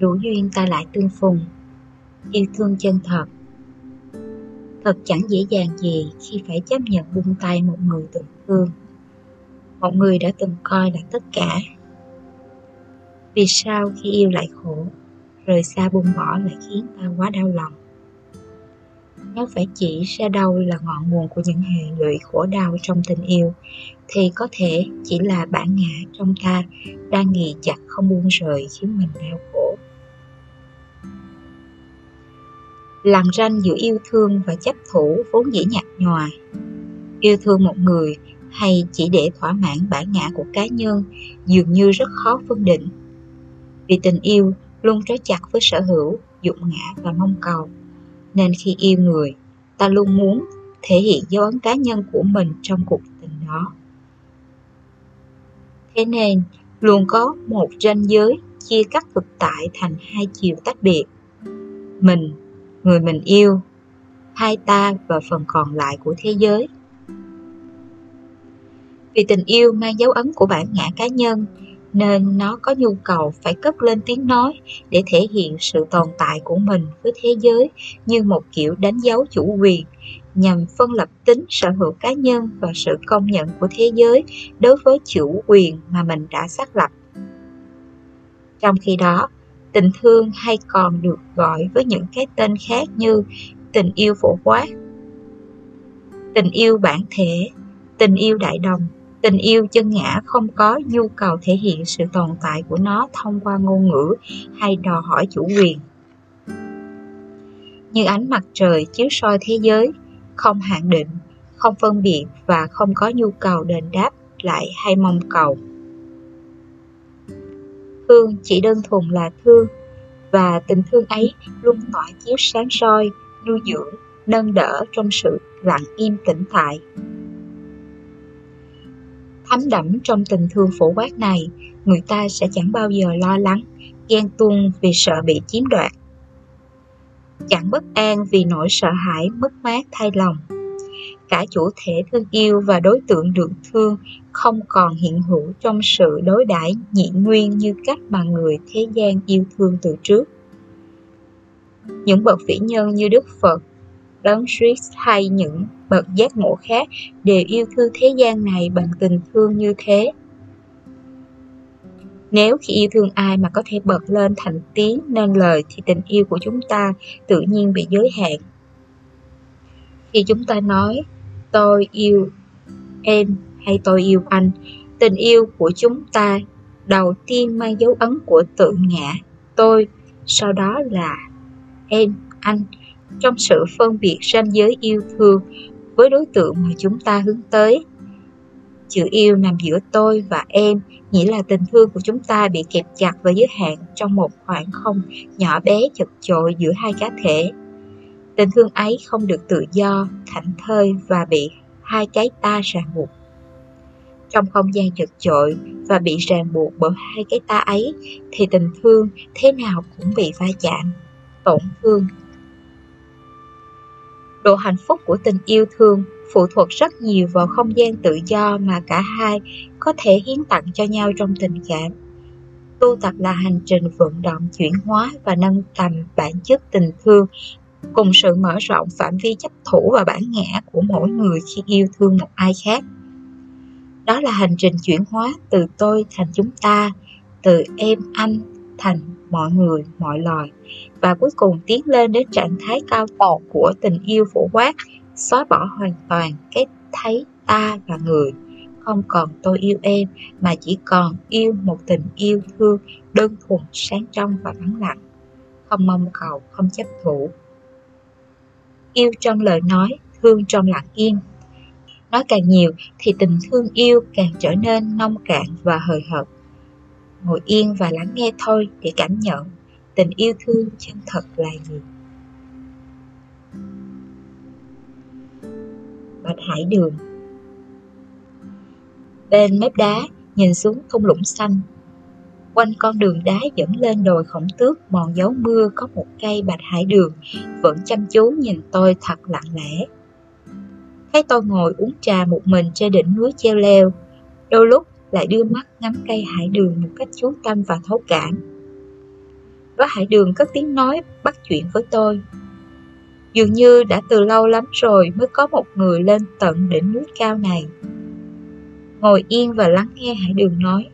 đủ duyên ta lại tương phùng. Yêu thương chân thật. Thật chẳng dễ dàng gì khi phải chấp nhận buông tay một người từng thương, một người đã từng coi là tất cả. Vì sao khi yêu lại khổ, rời xa buông bỏ lại khiến ta quá đau lòng? Nếu phải chỉ ra đâu là ngọn nguồn của những hệ lụy khổ đau trong tình yêu, thì có thể chỉ là bản ngã trong ta đang ghì chặt không buông rời khiến mình đau khổ. Lằn ranh giữa yêu thương và chấp thủ vốn dĩ nhạt nhòa. Yêu thương một người hay chỉ để thỏa mãn bản ngã của cá nhân dường như rất khó phân định, vì tình yêu luôn trói chặt với sở hữu, dục ngã và mong cầu. Nên khi yêu người, ta luôn muốn thể hiện dấu ấn cá nhân của mình trong cuộc tình đó. Thế nên, luôn có một ranh giới chia cắt thực tại thành hai chiều tách biệt. Mình, người mình yêu, hai ta và phần còn lại của thế giới. Vì tình yêu mang dấu ấn của bản ngã cá nhân, nên nó có nhu cầu phải cất lên tiếng nói để thể hiện sự tồn tại của mình với thế giới như một kiểu đánh dấu chủ quyền, nhằm phân lập tính sở hữu cá nhân và sự công nhận của thế giới đối với chủ quyền mà mình đã xác lập. Trong khi đó, tình thương hay còn được gọi với những cái tên khác như tình yêu phổ quát, tình yêu bản thể, tình yêu đại đồng. Tình yêu chân ngã không có nhu cầu thể hiện sự tồn tại của nó thông qua ngôn ngữ hay đòi hỏi chủ quyền. Như ánh mặt trời chiếu soi thế giới, không hạn định, không phân biệt và không có nhu cầu đền đáp lại hay mong cầu. Thương chỉ đơn thuần là thương, và tình thương ấy luôn tỏa chiếu sáng soi, nuôi dưỡng, nâng đỡ trong sự lặng im tĩnh tại. Thấm đẫm trong tình thương phổ quát này, người ta sẽ chẳng bao giờ lo lắng, ghen tuông vì sợ bị chiếm đoạt, chẳng bất an vì nỗi sợ hãi mất mát thay lòng. Cả chủ thể thương yêu và đối tượng được thương không còn hiện hữu trong sự đối đãi nhị nguyên như cách mà người thế gian yêu thương từ trước. Những bậc vĩ nhân như Đức Phật, Đấng Christ hay những bậc giác ngộ khác đều yêu thương thế gian này bằng tình thương như thế. Nếu khi yêu thương ai mà có thể bật lên thành tiếng nên lời thì tình yêu của chúng ta tự nhiên bị giới hạn. Khi chúng ta nói tôi yêu em hay tôi yêu anh, tình yêu của chúng ta đầu tiên mang dấu ấn của tự ngã tôi, sau đó là em, anh, trong sự phân biệt ranh giới yêu thương với đối tượng mà chúng ta hướng tới. Chữ yêu nằm giữa tôi và em, nghĩa là tình thương của chúng ta bị kẹp chặt và giới hạn trong một khoảng không nhỏ bé chật chội giữa hai cá thể. Tình thương ấy không được tự do, thảnh thơi và bị hai cái ta ràng buộc. Trong không gian chật chội và bị ràng buộc bởi hai cái ta ấy thì tình thương thế nào cũng bị va chạm, tổn thương. Độ hạnh phúc của tình yêu thương phụ thuộc rất nhiều vào không gian tự do mà cả hai có thể hiến tặng cho nhau trong tình cảm. Tu tập là hành trình vận động chuyển hóa và nâng tầm bản chất tình thương cùng sự mở rộng phạm vi chấp thủ và bản ngã của mỗi người khi yêu thương một ai khác. Đó là hành trình chuyển hóa từ tôi thành chúng ta, từ em anh thành mọi người, mọi loài, và cuối cùng tiến lên đến trạng thái cao tột của tình yêu phổ quát, xóa bỏ hoàn toàn cái thấy ta và người. Không còn tôi yêu em mà chỉ còn yêu một tình yêu thương đơn thuần, sáng trong và vắng lặng, không mong cầu, không chấp thủ. Yêu trong lời nói, thương trong lặng im. Nói càng nhiều thì tình thương yêu càng trở nên nông cạn và hời hợt. Ngồi yên và lắng nghe thôi để cảm nhận tình yêu thương chân thật là gì. Bạch Hải đường. Bên mép đá nhìn xuống thung lũng xanh, quanh con đường đá dẫn lên đồi Khổng Tước mòn dấu mưa, có một cây bạch hải đường vẫn chăm chú nhìn tôi thật lặng lẽ. Thấy tôi ngồi uống trà một mình trên đỉnh núi treo leo, đôi lúc lại đưa mắt ngắm cây hải đường một cách chú tâm và thấu cảm. Bác Hải Đường cất tiếng nói bắt chuyện với tôi. Dường như đã từ lâu lắm rồi mới có một người lên tận đỉnh núi cao này. Ngồi yên và lắng nghe Hải Đường nói.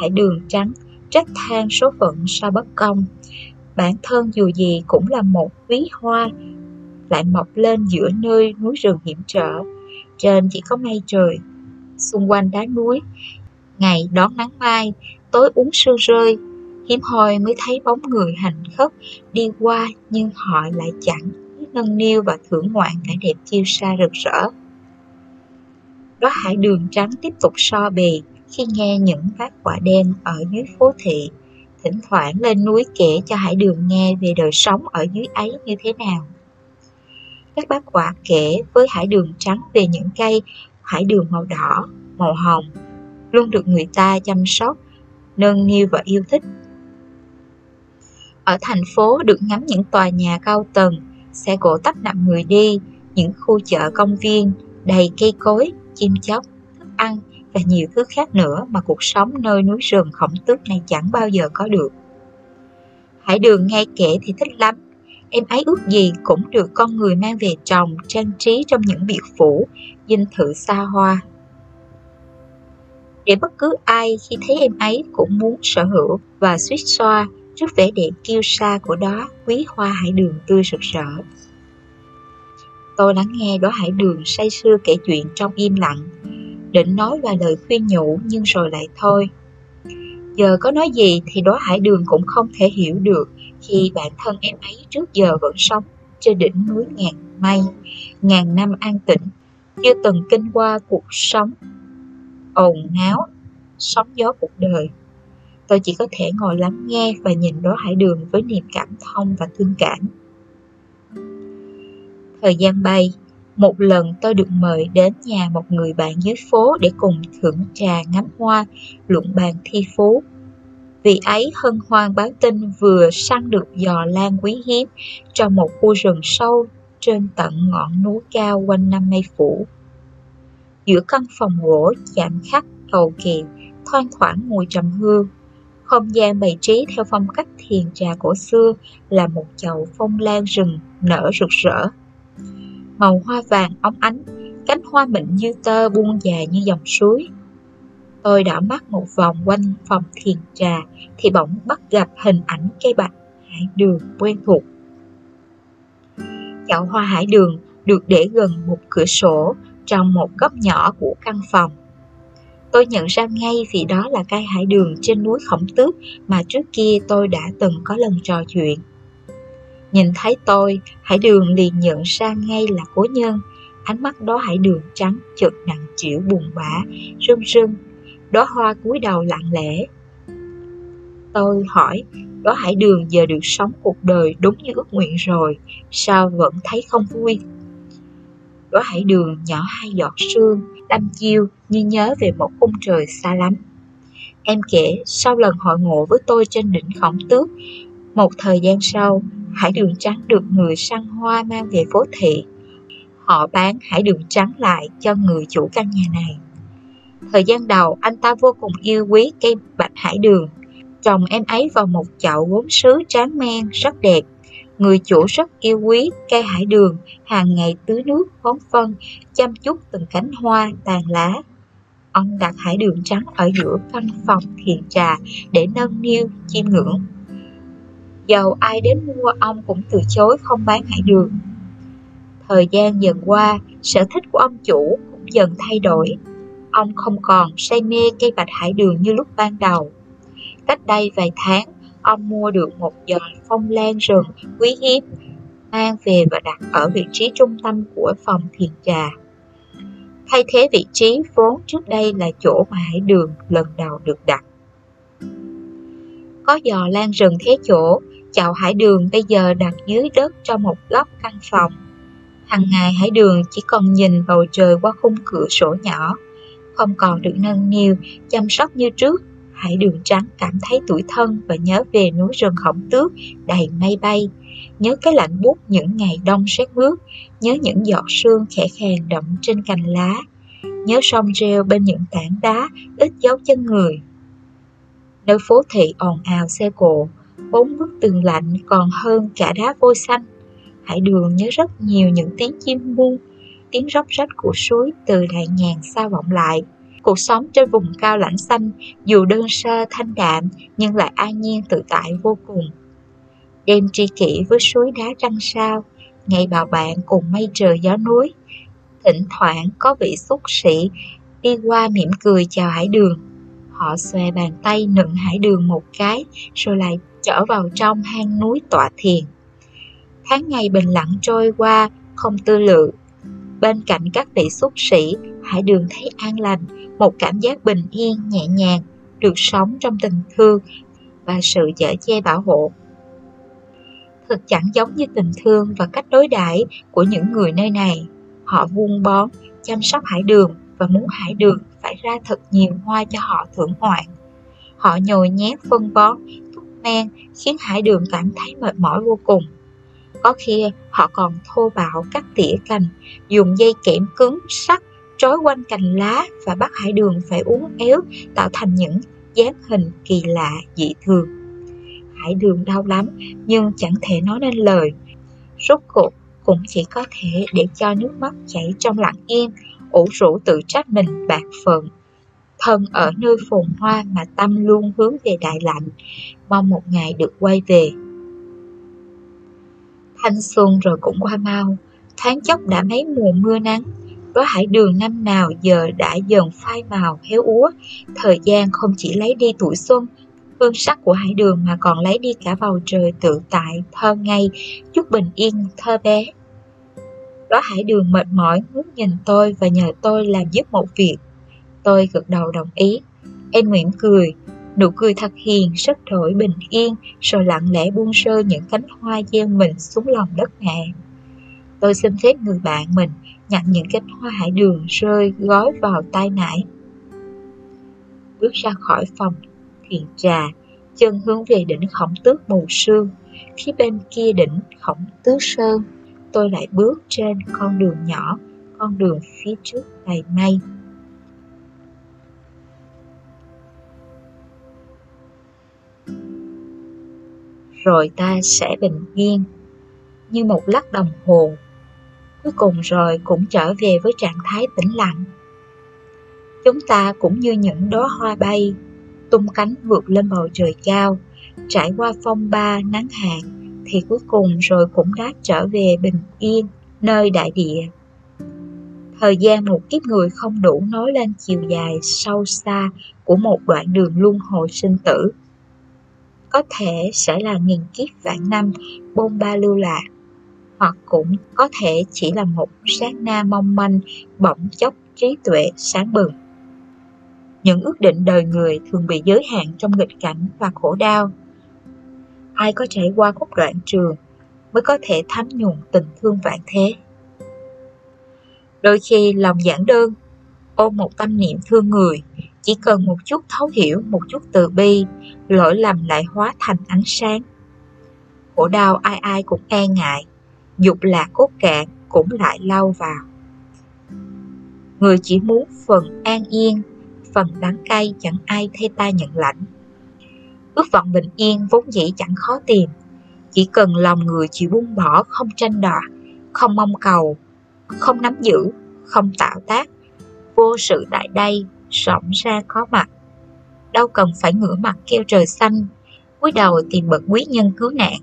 Hải Đường trắng trách than số phận sao bất công. Bản thân dù gì cũng là một ví hoa, lại mọc lên giữa nơi núi rừng hiểm trở. Trên chỉ có mây trời, xung quanh đá núi. Ngày đón nắng mai, tối uống sương rơi. Hiếm hoi mới thấy bóng người hành khất đi qua, nhưng họ lại chẳng nâng niu và thưởng ngoạn vẻ đẹp chiêu sa rực rỡ. Đóa Hải Đường trắng tiếp tục so bì khi nghe những vác quả đen ở dưới phố thị, thỉnh thoảng lên núi kể cho Hải Đường nghe về đời sống ở dưới ấy như thế nào. Các bác quả kể với Hải Đường trắng về những cây hải đường màu đỏ, màu hồng, luôn được người ta chăm sóc, nâng niu và yêu thích. Ở thành phố được ngắm những tòa nhà cao tầng, xe cộ tấp nập người đi, những khu chợ công viên đầy cây cối, chim chóc, thức ăn và nhiều thứ khác nữa mà cuộc sống nơi núi rừng khổng tước này chẳng bao giờ có được. Hải Đường nghe kể thì thích lắm. Em ấy ước gì cũng được con người mang về trồng, trang trí trong những biệt phủ, dinh thự xa hoa, để bất cứ ai khi thấy em ấy cũng muốn sở hữu và suýt xoa trước vẻ đẹp kiêu sa của đó quý hoa hải đường tươi rực rỡ. Tôi lắng nghe đóa hải đường say sưa kể chuyện trong im lặng, định nói vài lời khuyên nhủ nhưng rồi lại thôi. Giờ có nói gì thì đóa hải đường cũng không thể hiểu được, khi bản thân em ấy trước giờ vẫn sống trên đỉnh núi ngàn mây, ngàn năm an tĩnh, chưa từng kinh qua cuộc sống ồn náo, sóng gió cuộc đời. Tôi chỉ có thể ngồi lắng nghe và nhìn đóa hải đường với niềm cảm thông và thương cảm. Thời gian bay, một lần tôi được mời đến nhà một người bạn dưới phố để cùng thưởng trà ngắm hoa, luận bàn thi phú. Vì ấy hân hoan báo tin vừa săn được giò lan quý hiếm trong một khu rừng sâu trên tận ngọn núi cao quanh năm mây phủ. Giữa căn phòng gỗ chạm khắc cầu kỳ, thoang thoảng mùi trầm hương. Không gian bày trí theo phong cách thiền trà cổ xưa là một chậu phong lan rừng nở rực rỡ. Màu hoa vàng óng ánh, cánh hoa mịn như tơ buông dài như dòng suối. Tôi đảo mắt một vòng quanh phòng thiền trà thì bỗng bắt gặp hình ảnh cây bạch hải đường quen thuộc. Chậu hoa hải đường được để gần một cửa sổ trong một góc nhỏ của căn phòng. Tôi nhận ra ngay vì đó là cây hải đường trên núi Khổng Tước mà trước kia tôi đã từng có lần trò chuyện. Nhìn thấy tôi, hải đường liền nhận ra ngay là cố nhân. Ánh mắt đó hải đường trắng chợt nặng trĩu buồn bã, rưng rưng. Đóa hoa cúi đầu lặng lẽ. Tôi hỏi, đóa hải đường giờ được sống cuộc đời đúng như ước nguyện rồi, sao vẫn thấy không vui? Đóa hải đường nhỏ hai giọt sương, đăm chiêu như nhớ về một khung trời xa lắm. Em kể, sau lần hội ngộ với tôi trên đỉnh Khổng Tước, một thời gian sau, hải đường trắng được người săn hoa mang về phố thị. Họ bán hải đường trắng lại cho người chủ căn nhà này. Thời gian đầu, anh ta vô cùng yêu quý cây bạch hải đường, trồng em ấy vào một chậu gốm sứ tráng men rất đẹp. Người chủ rất yêu quý cây hải đường, hàng ngày tưới nước, bón phân, chăm chút từng cánh hoa, tàn lá. Ông đặt hải đường trắng ở giữa căn phòng thiền trà để nâng niu, chiêm ngưỡng. Dầu ai đến mua, ông cũng từ chối không bán hải đường. Thời gian dần qua, sở thích của ông chủ cũng dần thay đổi. Ông không còn say mê cây bạch hải đường như lúc ban đầu. Cách đây vài tháng, ông mua được một giò phong lan rừng quý hiếm, mang về và đặt ở vị trí trung tâm của phòng thiền trà, thay thế vị trí vốn trước đây là chỗ mà hải đường lần đầu được đặt. Có giò lan rừng thế chỗ, chậu hải đường bây giờ đặt dưới đất trong một góc căn phòng. Hằng ngày hải đường chỉ còn nhìn bầu trời qua khung cửa sổ nhỏ, không còn được nâng niu, chăm sóc như trước. Hải đường trắng cảm thấy tủi thân và nhớ về núi rừng Khổng Tước đầy mây bay, nhớ cái lạnh buốt những ngày đông rét mướt, nhớ những giọt sương khẽ khàng đậm trên cành lá, nhớ sông rêu bên những tảng đá ít dấu chân người. Nơi phố thị ồn ào xe cộ, bốn bức tường lạnh còn hơn cả đá vôi xanh. Hải Đường nhớ rất nhiều những tiếng chim muông, tiếng róc rách của suối từ đại nhàn xa vọng lại. Cuộc sống trên vùng cao lãnh xanh dù đơn sơ thanh đạm nhưng lại an nhiên tự tại vô cùng. Đêm tri kỷ với suối đá trăng sao, ngày bào bạn cùng mây trời gió núi. Thỉnh thoảng có vị xúc sĩ đi qua mỉm cười chào Hải Đường. Họ xòe bàn tay nựng Hải Đường một cái rồi lại trở vào trong hang núi tọa thiền. Tháng ngày bình lặng trôi qua không tư lự. Bên cạnh các vị xúc sĩ, Hải Đường thấy an lành, một cảm giác bình yên nhẹ nhàng, được sống trong tình thương và sự chở che bảo hộ. Thật chẳng giống như tình thương và cách đối đãi của những người nơi này. Họ vuông bón, chăm sóc Hải Đường và muốn Hải Đường phải ra thật nhiều hoa cho họ thưởng ngoạn. Họ nhồi nhét phân bón, thuốc men khiến Hải Đường cảm thấy mệt mỏi vô cùng. Có khi họ còn thô bạo cắt tỉa cành, dùng dây kẽm cứng sắt trói quanh cành lá và bắt Hải Đường phải uốn éo tạo thành những dáng hình kỳ lạ dị thường. Hải Đường đau lắm nhưng chẳng thể nói nên lời. Rốt cuộc cũng chỉ có thể để cho nước mắt chảy trong lặng yên, ủ rũ tự trách mình bạc phận. Thân ở nơi phồn hoa mà tâm luôn hướng về đại lạnh, mong một ngày được quay về. Thanh xuân rồi cũng qua mau, thoáng chốc đã mấy mùa mưa nắng. Đóa Hải Đường năm nào giờ đã dần phai màu héo úa. Thời gian không chỉ lấy đi tuổi xuân, hương sắc của Hải Đường mà còn lấy đi cả bầu trời tự tại, thơ ngây, chút bình yên, thơ bé. Đóa Hải Đường mệt mỏi ngước nhìn tôi và nhờ tôi làm giúp một việc. Tôi gật đầu đồng ý. Em mỉm cười, nụ cười thật hiền, rất đổi bình yên, rồi lặng lẽ buông rơi những cánh hoa gieo mình xuống lòng đất mẹ. Tôi xin phép người bạn mình nhặt những cánh hoa Hải Đường rơi gói vào tay nải. Bước ra khỏi phòng thiền trà, chân hướng về đỉnh Khổng Tước mù sương. Phía bên kia đỉnh Khổng Tước Sơn, tôi lại bước trên con đường nhỏ, con đường phía trước đầy mây. Rồi ta sẽ bình yên như một lát đồng hồ, cuối cùng rồi cũng trở về với trạng thái tĩnh lặng. Chúng ta cũng như những đóa hoa bay tung cánh vượt lên bầu trời cao, trải qua phong ba nắng hạn thì cuối cùng rồi cũng đã trở về bình yên nơi đại địa. Thời gian một kiếp người không đủ nói lên chiều dài sâu xa của một đoạn đường luân hồi sinh tử. Có thể sẽ là nghìn kiếp vạn năm bôn ba lưu lạc, hoặc cũng có thể chỉ là một sát na mong manh bỗng chốc trí tuệ sáng bừng. Những ước định đời người thường bị giới hạn trong nghịch cảnh và khổ đau. Ai có trải qua khúc đoạn trường mới có thể thấm nhuần tình thương vạn thế. Đôi khi lòng giản đơn, ôm một tâm niệm thương người, chỉ cần một chút thấu hiểu, một chút từ bi, lỗi lầm lại hóa thành ánh sáng. Khổ đau ai ai cũng e ngại, dục lạc cốt cạn cũng lại lao vào. Người chỉ muốn phần an yên, phần đắng cay chẳng ai thay ta nhận lãnh. Ước vọng bình yên vốn dĩ chẳng khó tìm, chỉ cần lòng người chịu buông bỏ, không tranh đoạt, không mong cầu, không nắm giữ, không tạo tác, vô sự tại đây, rộng ra có mặt. Đâu cần phải ngửa mặt kêu trời xanh, cúi đầu tìm bậc quý nhân cứu nạn.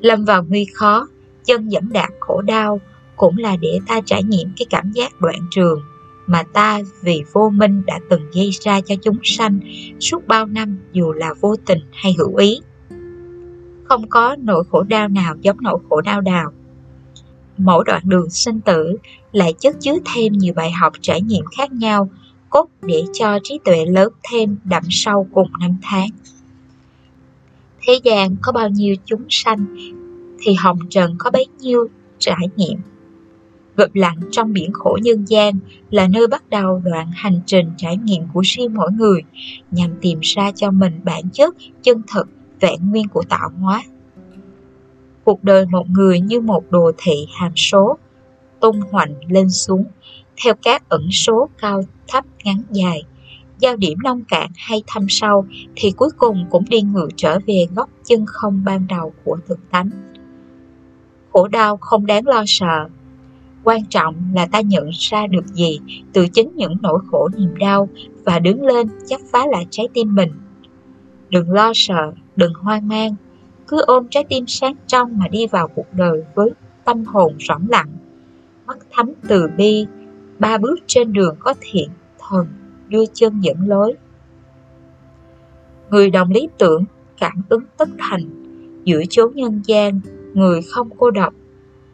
Lâm vào nguy khó, chân dẫm đạp khổ đau cũng là để ta trải nghiệm cái cảm giác đoạn trường mà ta vì vô minh đã từng gây ra cho chúng sanh suốt bao năm, dù là vô tình hay hữu ý. Không có nỗi khổ đau nào giống nỗi khổ đau nào. Mỗi đoạn đường sinh tử lại chất chứa thêm nhiều bài học trải nghiệm khác nhau, cốt để cho trí tuệ lớn thêm đậm sâu cùng năm tháng. Thế gian có bao nhiêu chúng sanh thì hồng trần có bấy nhiêu trải nghiệm. Gợp lặng trong biển khổ nhân gian là nơi bắt đầu đoạn hành trình trải nghiệm của riêng mỗi người, nhằm tìm ra cho mình bản chất chân thực vẹn nguyên của tạo hóa. Cuộc đời một người như một đồ thị hàm số, tung hoành lên xuống theo các ẩn số cao thấp ngắn dài, giao điểm Long Cạn hay Thâm Sâu thì cuối cùng cũng đi ngược trở về góc chân không ban đầu của thực tánh. Khổ đau không đáng lo sợ, quan trọng là ta nhận ra được gì từ chính những nỗi khổ niềm đau và đứng lên chắp phá lại trái tim mình. Đừng lo sợ, đừng hoang mang, cứ ôm trái tim sáng trong mà đi vào cuộc đời với tâm hồn rỗng lặng, mắt thắm từ bi, ba bước trên đường có thiện thần đưa chân dẫn lối. Người đồng lý tưởng, cảm ứng tất thành, giữa chốn nhân gian, người không cô độc,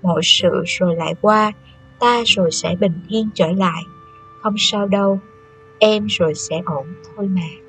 mọi sự rồi lại qua, ta rồi sẽ bình yên trở lại, không sao đâu, em rồi sẽ ổn thôi mà.